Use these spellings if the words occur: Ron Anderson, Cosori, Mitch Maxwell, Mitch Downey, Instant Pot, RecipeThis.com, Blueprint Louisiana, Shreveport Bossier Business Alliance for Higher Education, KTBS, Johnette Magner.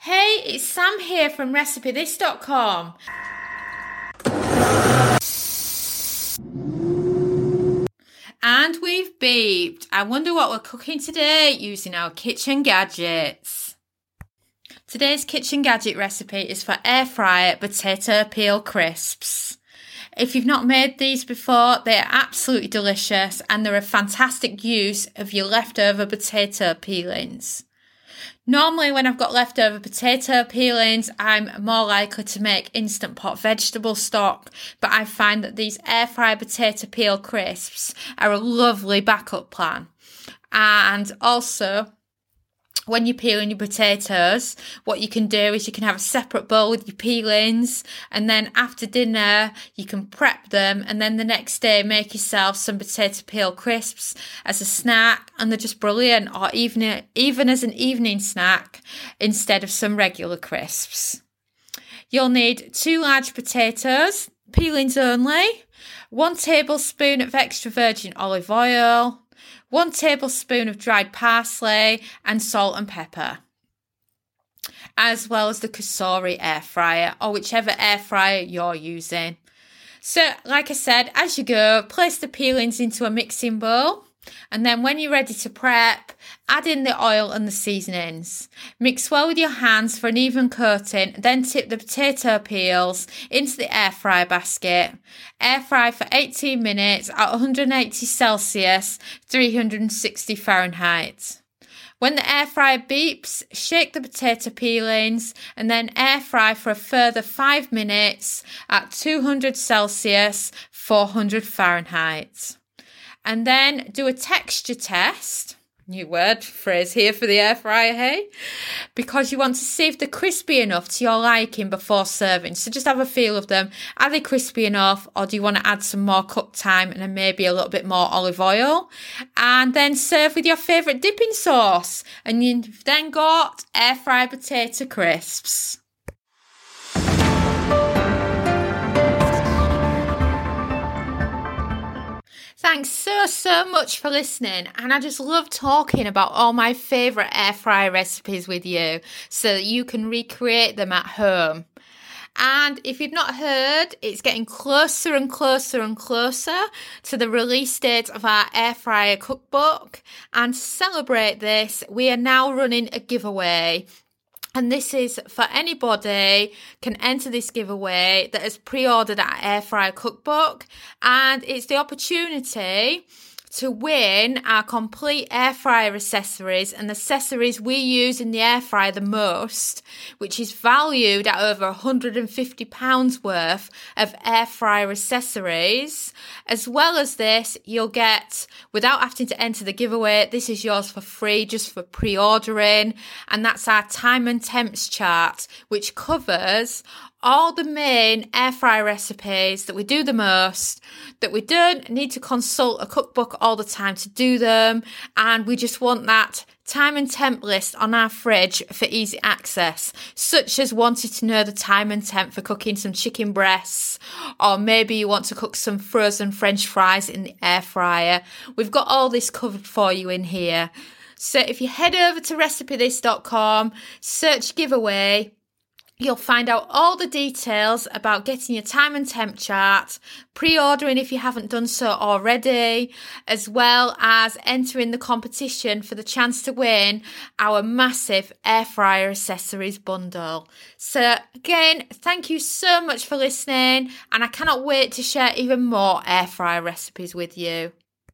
Hey, it's Sam here from RecipeThis.com. And we've beeped. I wonder what we're cooking today using our kitchen gadgets. Today's kitchen gadget recipe is for air fryer potato peel crisps. If you've not made these before, they're absolutely delicious and they're a fantastic use of your leftover potato peelings. Normally when I've got leftover potato peelings, I'm more likely to make Instant Pot vegetable stock, but I find that these air fryer potato peel crisps are a lovely backup plan. And also, when you're peeling your potatoes, what you can do is you can have a separate bowl with your peelings, and then after dinner you can prep them, and then the next day make yourself some potato peel crisps as a snack, and they're just brilliant, or even as an evening snack instead of some regular crisps. You'll need 2 large potatoes, peelings only, 1 tablespoon of extra virgin olive oil, 1 tablespoon of dried parsley, and salt and pepper, as well as the Cosori air fryer, or whichever air fryer you're using. So like I said, as you go, place the peelings into a mixing bowl, and then when you're ready to prep, add in the oil and the seasonings. Mix well with your hands for an even coating, then tip the potato peels into the air fryer basket. Air fry for 18 minutes at 180 Celsius, 360 Fahrenheit. When the air fryer beeps, shake the potato peelings and then air fry for a further 5 minutes at 200 Celsius, 400 Fahrenheit. And then do a texture test. New word, phrase here for the air fryer, hey? Because you want to see if they're crispy enough to your liking before serving. So just have a feel of them. Are they crispy enough, or do you want to add some more cook time and then maybe a little bit more olive oil? And then serve with your favourite dipping sauce. And you've then got air fryer potato crisps. Thanks so much for listening, and I just love talking about all my favourite air fryer recipes with you so that you can recreate them at home. And if you've not heard, it's getting closer and closer and closer to the release date of our air fryer cookbook, and to celebrate this, we are now running a giveaway. And this is for anybody can enter this giveaway that has pre-ordered our air fryer cookbook, and it's the opportunity to win our complete air fryer accessories and accessories we use in the air fryer the most, which is valued at over £150 worth of air fryer accessories. As well as this, you'll get, without having to enter the giveaway, this is yours for free just for pre-ordering, and that's our time and temps chart, which covers all the main air fryer recipes that we do the most, that we don't need to consult a cookbook all the time to do them, and we just want that time and temp list on our fridge for easy access, such as wanting to know the time and temp for cooking some chicken breasts, or maybe you want to cook some frozen French fries in the air fryer. We've got all this covered for you in here. So if you head over to recipethis.com, search giveaway, you'll find out all the details about getting your time and temp chart, pre-ordering if you haven't done so already, as well as entering the competition for the chance to win our massive air fryer accessories bundle. So again, thank you so much for listening, and I cannot wait to share even more air fryer recipes with you.